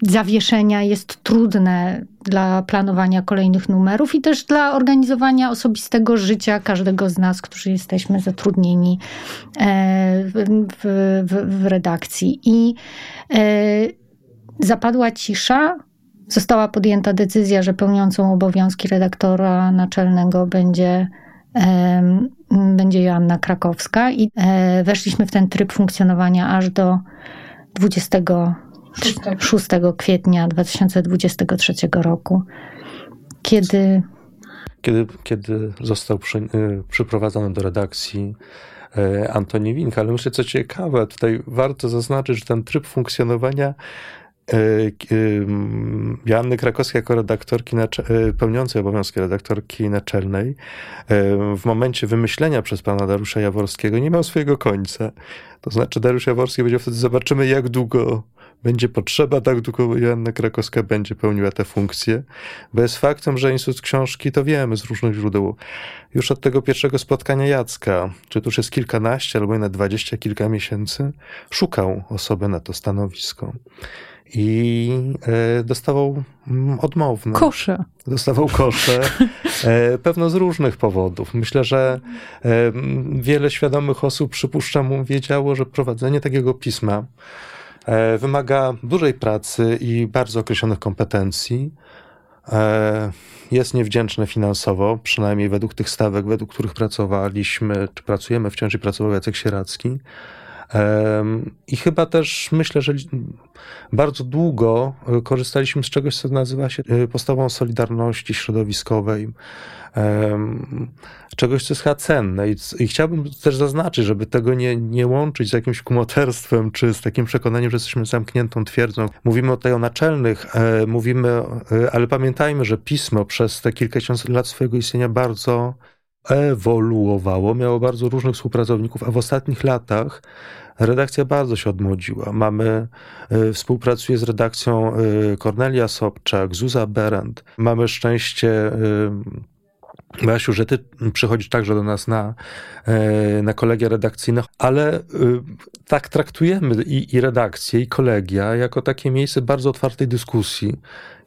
zawieszenia jest trudne dla planowania kolejnych numerów i też dla organizowania osobistego życia każdego z nas, którzy jesteśmy zatrudnieni w, w, w redakcji. I zapadła cisza. Została podjęta decyzja, że pełniącą obowiązki redaktora naczelnego będzie, e, będzie Joanna Krakowska i e, weszliśmy w ten tryb funkcjonowania aż do dwudziestego szóstego kwietnia dwa tysiące dwudziestego trzeciego roku, kiedy... Kiedy, kiedy został przy, przyprowadzony do redakcji e, Antoni Winch, ale myślę, co ciekawe, tutaj warto zaznaczyć, że ten tryb funkcjonowania Joanny Krakowskiej jako redaktorki pełniącej obowiązki redaktorki naczelnej w momencie wymyślenia przez pana Dariusza Jaworskiego nie miał swojego końca. To znaczy Dariusz Jaworski powiedział wtedy, zobaczymy jak długo będzie potrzeba, tak długo Joanna Krakowska będzie pełniła te funkcje. Bo jest faktem, że Instytut Książki, to wiemy z różnych źródeł, już od tego pierwszego spotkania Jacka, czy to już jest kilkanaście albo nawet dwadzieścia kilka miesięcy, szukał osoby na to stanowisko. I dostawał odmowne. Kosze. Dostawał kosze. Pewno z różnych powodów. Myślę, że wiele świadomych osób, przypuszczam, wiedziało, że prowadzenie takiego pisma wymaga dużej pracy i bardzo określonych kompetencji. Jest niewdzięczne finansowo, przynajmniej według tych stawek, według których pracowaliśmy, czy pracujemy wciąż i pracował Jacek Sieradzki. I chyba też myślę, że bardzo długo korzystaliśmy z czegoś, co nazywa się postawą solidarności środowiskowej, czegoś, co jest chyba cenne. I chciałbym też zaznaczyć, żeby tego nie, nie łączyć z jakimś kumoterstwem, czy z takim przekonaniem, że jesteśmy zamkniętą twierdzą. Mówimy tutaj o naczelnych, mówimy, ale pamiętajmy, że pismo przez te kilka tysięcy lat swojego istnienia bardzo ewoluowało, miało bardzo różnych współpracowników, a w ostatnich latach redakcja bardzo się odmłodziła. Mamy, y, współpracuje z redakcją y, Kornelia Sobczak, Zuza Berend. Mamy szczęście, y, Basiu, że ty przychodzisz także do nas na, y, na kolegia redakcyjne, ale y, tak traktujemy i, i redakcję, i kolegia jako takie miejsce bardzo otwartej dyskusji.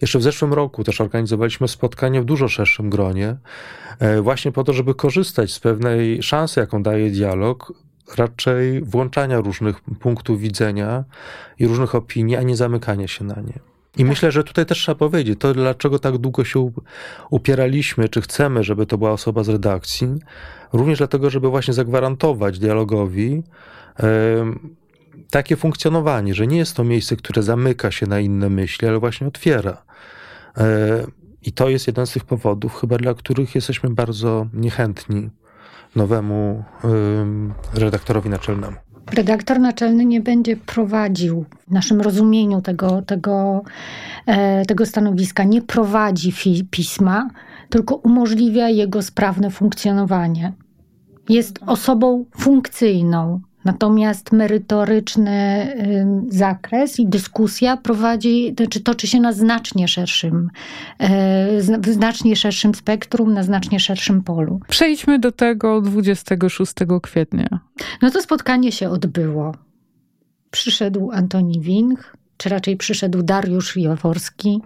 Jeszcze w zeszłym roku też organizowaliśmy spotkanie w dużo szerszym gronie, właśnie po to, żeby korzystać z pewnej szansy, jaką daje dialog, raczej włączania różnych punktów widzenia i różnych opinii, a nie zamykania się na nie. I myślę, że tutaj też trzeba powiedzieć, to dlaczego tak długo się upieraliśmy, czy chcemy, żeby to była osoba z redakcji, również dlatego, żeby właśnie zagwarantować dialogowi yy, takie funkcjonowanie, że nie jest to miejsce, które zamyka się na inne myśli, ale właśnie otwiera. I to jest jeden z tych powodów, chyba dla których jesteśmy bardzo niechętni nowemu redaktorowi naczelnemu. Redaktor naczelny nie będzie prowadził w naszym rozumieniu tego, tego, tego stanowiska, nie prowadzi pisma, tylko umożliwia jego sprawne funkcjonowanie. Jest osobą funkcyjną. Natomiast merytoryczny zakres i dyskusja prowadzi, znaczy toczy się na znacznie szerszym, w znacznie szerszym spektrum, na znacznie szerszym polu. Przejdźmy do tego dwudziestego szóstego kwietnia. No to spotkanie się odbyło. Przyszedł Antoni Winch, czy raczej przyszedł Dariusz Jaworski,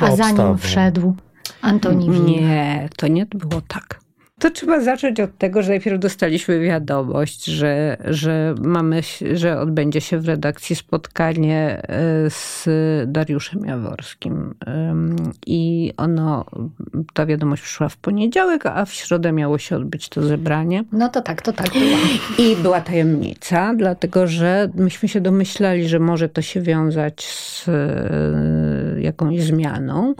a zanim obstawą. wszedł Antoni Winch. Nie, to nie było tak. To trzeba zacząć od tego, że najpierw dostaliśmy wiadomość, że, że, mamy, że odbędzie się w redakcji spotkanie z Dariuszem Jaworskim. I ono, ta wiadomość przyszła w poniedziałek, a w środę miało się odbyć to zebranie. No to tak, to tak było. I była tajemnica, dlatego że myśmy się domyślali, że może to się wiązać z jakąś zmianą.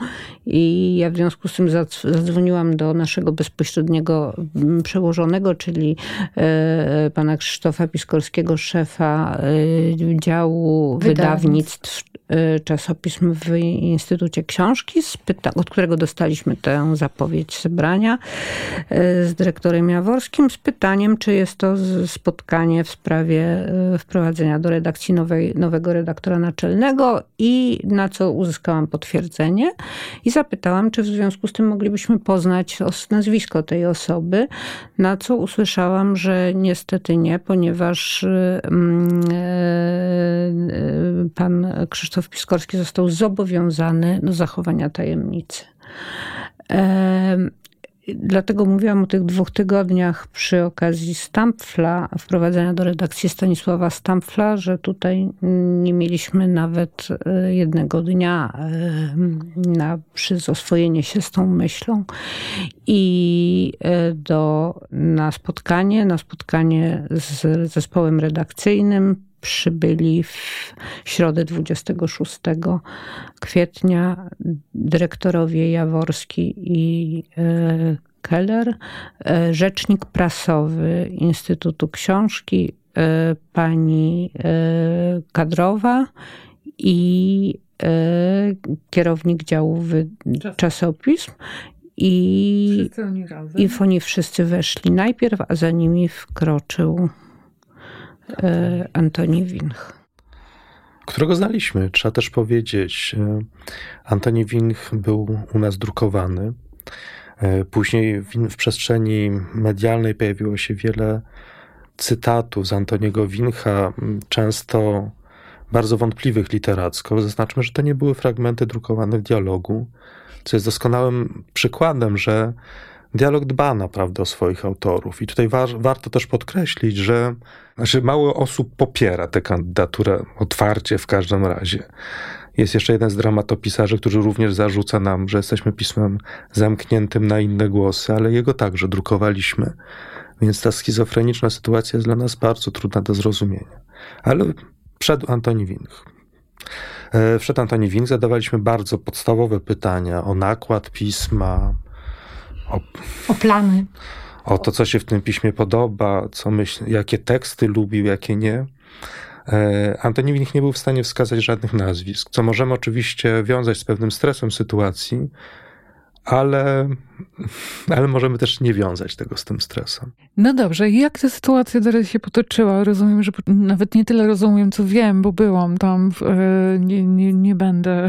I ja w związku z tym zadzwoniłam do naszego bezpośredniego przełożonego, czyli pana Krzysztofa Piskorskiego, szefa działu wydawnictw czasopism w Instytucie Książki, od którego dostaliśmy tę zapowiedź zebrania z dyrektorem Jaworskim z pytaniem, czy jest to spotkanie w sprawie wprowadzenia do redakcji nowej, nowego redaktora naczelnego, i na co uzyskałam potwierdzenie i zapytałam, czy w związku z tym moglibyśmy poznać nazwisko tej osoby, na co usłyszałam, że niestety nie, ponieważ pan Krzysztof Piskorski został zobowiązany do zachowania tajemnicy. Dlatego mówiłam o tych dwóch tygodniach przy okazji Stampfla, wprowadzenia do redakcji Stanisława Stampfla, że tutaj nie mieliśmy nawet jednego dnia na, przez oswojenie się z tą myślą. I do, na spotkanie, na spotkanie z zespołem redakcyjnym przybyli w środę dwudziestego szóstego kwietnia dyrektorowie Jaworski i Keller, rzecznik prasowy Instytutu Książki, pani kadrowa i kierownik działu czasopism. I, i oni wszyscy weszli najpierw, a za nimi wkroczył Antoni Winch, którego znaliśmy, trzeba też powiedzieć. Antoni Winch był u nas drukowany. Później w przestrzeni medialnej pojawiło się wiele cytatów z Antoniego Wincha, często bardzo wątpliwych literacko. Zaznaczmy, że to nie były fragmenty drukowane w Dialogu, co jest doskonałym przykładem, że Dialog dba naprawdę o swoich autorów. I tutaj wa- warto też podkreślić, że, że mało osób popiera tę kandydaturę otwarcie w każdym razie. Jest jeszcze jeden z dramatopisarzy, który również zarzuca nam, że jesteśmy pismem zamkniętym na inne głosy, ale jego także drukowaliśmy. Więc ta schizofreniczna sytuacja jest dla nas bardzo trudna do zrozumienia. Ale przed Antoni Winch. Przed Antoni Winch zadawaliśmy bardzo podstawowe pytania o nakład pisma, O, o plany. O to, co się w tym piśmie podoba, co myśl, jakie teksty lubił, jakie nie. E, Antoni Winch nie był w stanie wskazać żadnych nazwisk, co możemy oczywiście wiązać z pewnym stresem sytuacji, ale, ale możemy też nie wiązać tego z tym stresem. No dobrze, jak ta sytuacja dalej się potoczyła? Rozumiem, że nawet nie tyle rozumiem, co wiem, bo byłam tam, w, nie, nie, nie będę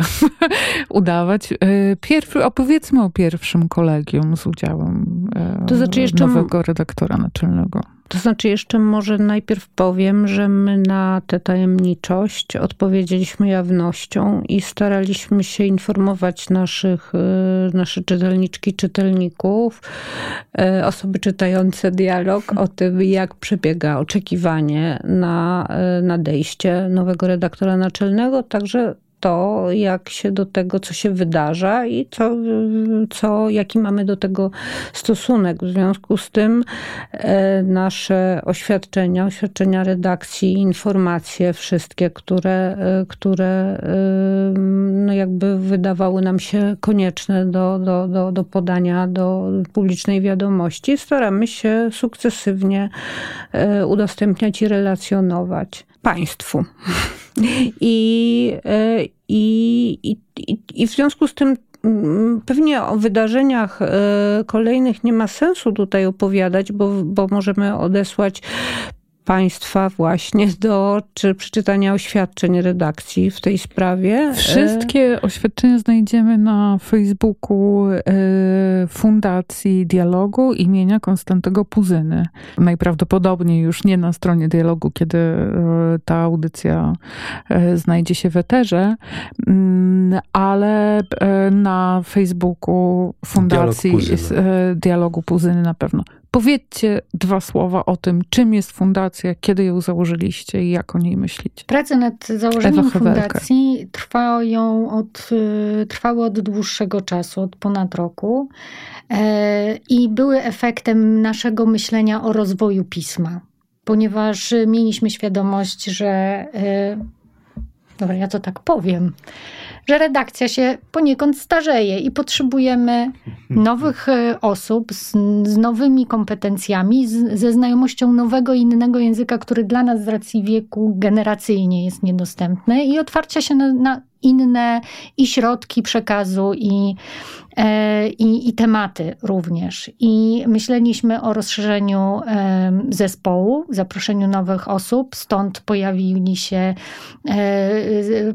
udawać. Pierwszy, opowiedzmy o pierwszym kolegium z udziałem to znaczy jeszcze nowego redaktora naczelnego. To znaczy jeszcze może najpierw powiem, że my na tę tajemniczość odpowiedzieliśmy jawnością i staraliśmy się informować naszych, nasze czytelniczki, czytelników, osoby czytające Dialog o tym, jak przebiega oczekiwanie na nadejście nowego redaktora naczelnego, także to, jak się do tego, co się wydarza i co, co, jaki mamy do tego stosunek. W związku z tym nasze oświadczenia, oświadczenia redakcji, informacje wszystkie, które, które no jakby wydawały nam się konieczne do, do, do, do podania do publicznej wiadomości, staramy się sukcesywnie udostępniać i relacjonować Państwu. I, i, i, i w związku z tym pewnie o wydarzeniach kolejnych nie ma sensu tutaj opowiadać, bo, bo możemy odesłać Państwa właśnie do czy przeczytania oświadczeń redakcji w tej sprawie. Wszystkie oświadczenia znajdziemy na Facebooku Fundacji Dialogu imienia Konstantego Puzyny. Najprawdopodobniej już nie na stronie Dialogu, kiedy ta audycja znajdzie się w eterze, ale na Facebooku Fundacji Dialog Puzyny. Dialogu Puzyny na pewno. Powiedzcie dwa słowa o tym, czym jest fundacja, kiedy ją założyliście i jak o niej myślicie. Prace nad założeniem fundacji trwają od, trwały od dłuższego czasu, od ponad roku i były efektem naszego myślenia o rozwoju pisma, ponieważ mieliśmy świadomość, że... Dobra, ja to tak powiem, że redakcja się poniekąd starzeje i potrzebujemy nowych osób z, z nowymi kompetencjami, z, ze znajomością nowego, innego języka, który dla nas z racji wieku generacyjnie jest niedostępny i otwarcia się na, na inne i środki przekazu, i, i, i tematy również. I myśleliśmy o rozszerzeniu zespołu, zaproszeniu nowych osób, stąd pojawili się,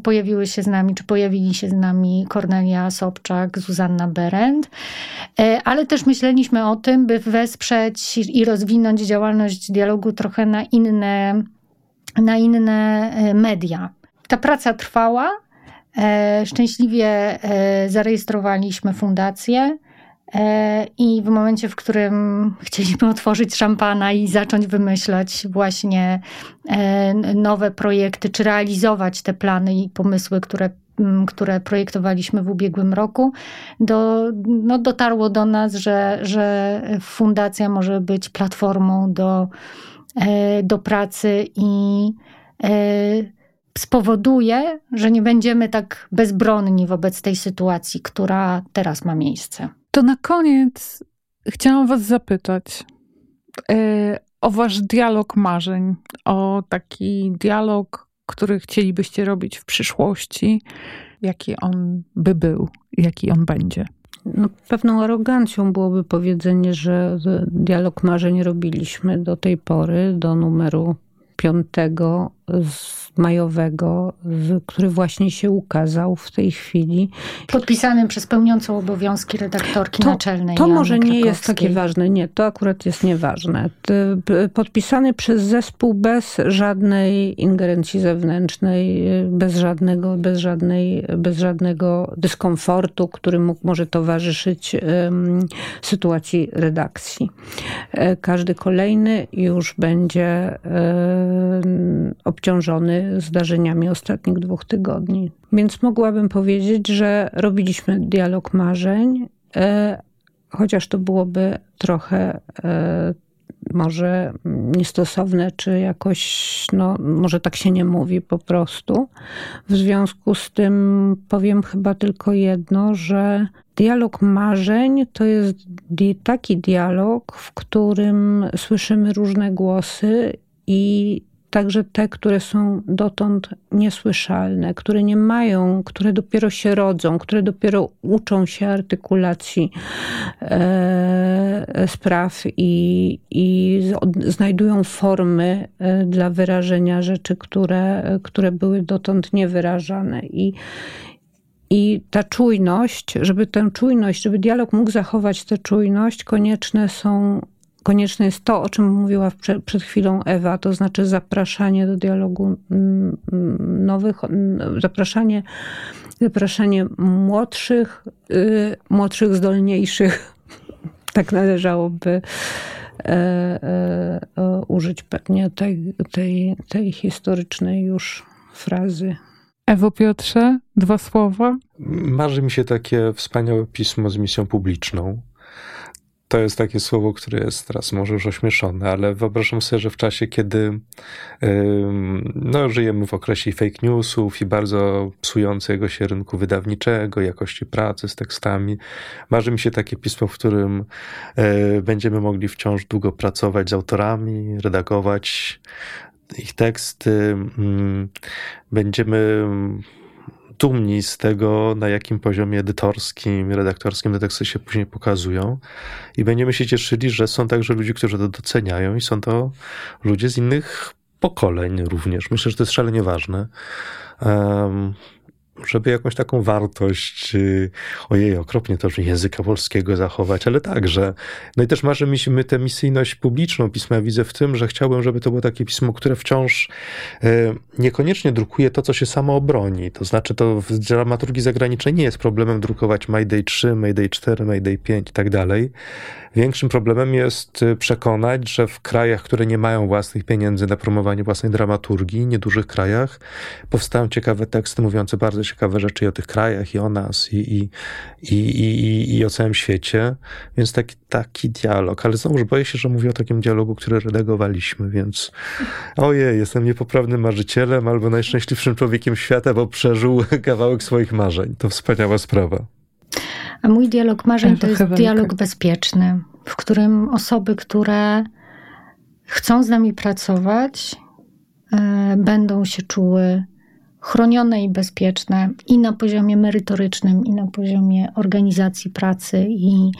pojawiły się z nami, czy pojawili się z nami Kornelia Sobczak, Zuzanna Berend, ale też myśleliśmy o tym, by wesprzeć i rozwinąć działalność Dialogu trochę na inne, na inne media. Ta praca trwała. Szczęśliwie zarejestrowaliśmy fundację i w momencie, w którym chcieliśmy otworzyć szampana i zacząć wymyślać właśnie nowe projekty, czy realizować te plany i pomysły, które które projektowaliśmy w ubiegłym roku, do, no dotarło do nas, że, że fundacja może być platformą do, do pracy i spowoduje, że nie będziemy tak bezbronni wobec tej sytuacji, która teraz ma miejsce. To na koniec chciałam was zapytać o wasz dialog marzeń, o taki dialog, który chcielibyście robić w przyszłości, jaki on by był, jaki on będzie? No, pewną arogancją byłoby powiedzenie, że dialog marzeń robiliśmy do tej pory, do numeru piątego z majowego, który właśnie się ukazał w tej chwili. Podpisanym przez pełniącą obowiązki redaktorki to, naczelnej To Joanny może nie Krakowskiej. Jest takie ważne. Nie, to akurat jest nieważne. Podpisany przez zespół bez żadnej ingerencji zewnętrznej, bez żadnego, bez żadnej, bez żadnego dyskomfortu, który mógł, może towarzyszyć um, sytuacji redakcji. Każdy kolejny już będzie um, obciążony zdarzeniami ostatnich dwóch tygodni. Więc mogłabym powiedzieć, że robiliśmy dialog marzeń, e, chociaż to byłoby trochę e, może niestosowne, czy jakoś, no może tak się nie mówi po prostu. W związku z tym powiem chyba tylko jedno, że dialog marzeń to jest di- taki dialog, w którym słyszymy różne głosy i także te, które są dotąd niesłyszalne, które nie mają, które dopiero się rodzą, które dopiero uczą się artykulacji e, spraw i, i znajdują formy dla wyrażenia rzeczy, które, które były dotąd niewyrażane. I, I ta czujność, żeby tę czujność, żeby dialog mógł zachować tę czujność, konieczne są Konieczne jest to, o czym mówiła przed chwilą Ewa, to znaczy zapraszanie do dialogu nowych, zapraszanie, zapraszanie młodszych, yy, młodszych, zdolniejszych. Tak należałoby yy, yy, użyć pewnie tej, tej, tej historycznej już frazy. Ewo, Piotrze, dwa słowa. Marzy mi się takie wspaniałe pismo z misją publiczną. To jest takie słowo, które jest teraz może już ośmieszone, ale wyobrażam sobie, że w czasie, kiedy no, żyjemy w okresie fake newsów i bardzo psującego się rynku wydawniczego, jakości pracy z tekstami, marzy mi się takie pismo, w którym będziemy mogli wciąż długo pracować z autorami, redagować ich teksty. Będziemy dumni z tego, na jakim poziomie edytorskim, redaktorskim te teksty się później pokazują i będziemy się cieszyli, że są także ludzie, którzy to doceniają i są to ludzie z innych pokoleń również. Myślę, że to jest szalenie ważne, żeby jakąś taką wartość, ojej, okropnie to, że języka polskiego zachować, ale także. No i też marzy mi się tę misyjność publiczną pisma. Widzę w tym, że chciałbym, żeby to było takie pismo, które wciąż niekoniecznie drukuje to, co się samo obroni. To znaczy to w dramaturgii zagranicznej nie jest problemem drukować Mayday trzy, Mayday cztery, Mayday pięć i tak dalej. Większym problemem jest przekonać, że w krajach, które nie mają własnych pieniędzy na promowanie własnej dramaturgii, niedużych krajach, powstają ciekawe teksty mówiące bardzo ciekawe rzeczy i o tych krajach, i o nas, i, i, i, i, i o całym świecie. Więc taki, taki dialog. Ale znowuż boję się, że mówię o takim dialogu, który redagowaliśmy, więc ojej, jestem niepoprawnym marzycielem albo najszczęśliwszym człowiekiem świata, bo przeżył kawałek swoich marzeń. To wspaniała sprawa. A mój dialog marzeń to jest dialog bezpieczny, w którym osoby, które chcą z nami pracować, yy, będą się czuły chronione i bezpieczne i na poziomie merytorycznym, i na poziomie organizacji pracy i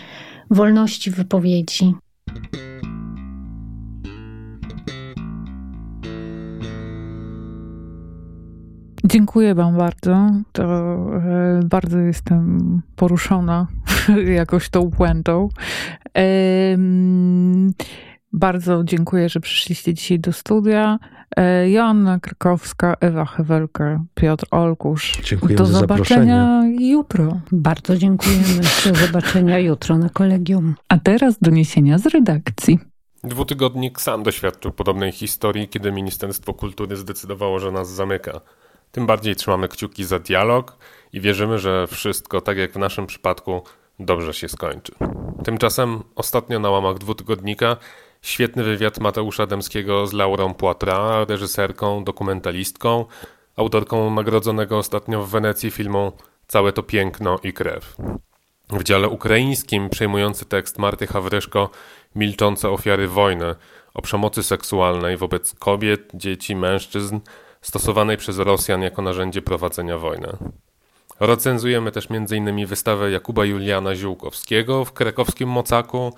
wolności wypowiedzi. Dziękuję wam bardzo. To bardzo jestem poruszona jakoś tą puentą. Bardzo dziękuję, że przyszliście dzisiaj do studia. Joanna Krakowska, Ewa Hevelke, Piotr Olkusz. Dziękujemy do za zobaczenia zaproszenie. Jutro. Bardzo dziękujemy. Do zobaczenia jutro na kolegium. A teraz doniesienia z redakcji. Dwutygodnik sam doświadczył podobnej historii, kiedy Ministerstwo Kultury zdecydowało, że nas zamyka. Tym bardziej trzymamy kciuki za Dialog i wierzymy, że wszystko, tak jak w naszym przypadku, dobrze się skończy. Tymczasem ostatnio na łamach dwutygodnika świetny wywiad Mateusza Dębskiego z Laurą Poitras, reżyserką, dokumentalistką, autorką nagrodzonego ostatnio w Wenecji filmu Całe to piękno i krew. W dziale ukraińskim przejmujący tekst Marty Hawryszko Milczące ofiary wojny o przemocy seksualnej wobec kobiet, dzieci, mężczyzn stosowanej przez Rosjan jako narzędzie prowadzenia wojny. Recenzujemy też między innymi wystawę Jakuba Juliana Ziółkowskiego w krakowskim Mocaku,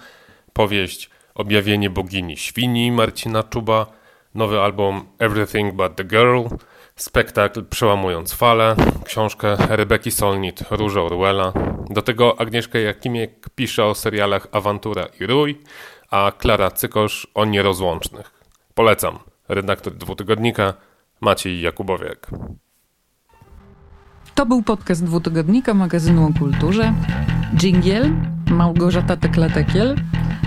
powieść Objawienie bogini świni Marcina Czuba, nowy album Everything But The Girl, spektakl Przełamując fale, książkę Rebeki Solnit Róże Orwella. Do tego Agnieszka Jakimiek pisze o serialach Awantura i Rój, a Klara Cykosz o Nierozłącznych. Polecam. Redaktor dwutygodnika Maciej Jakubowiak. To był podcast dwutygodnika magazynu o kulturze. Dżingiel Małgorzata Tekla-Tekiel.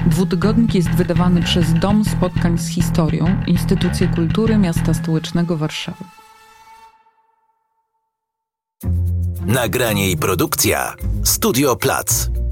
Dwutygodnik jest wydawany przez Dom Spotkań z Historią, Instytucję Kultury Miasta Stołecznego Warszawy. Nagranie i produkcja Studio Plac.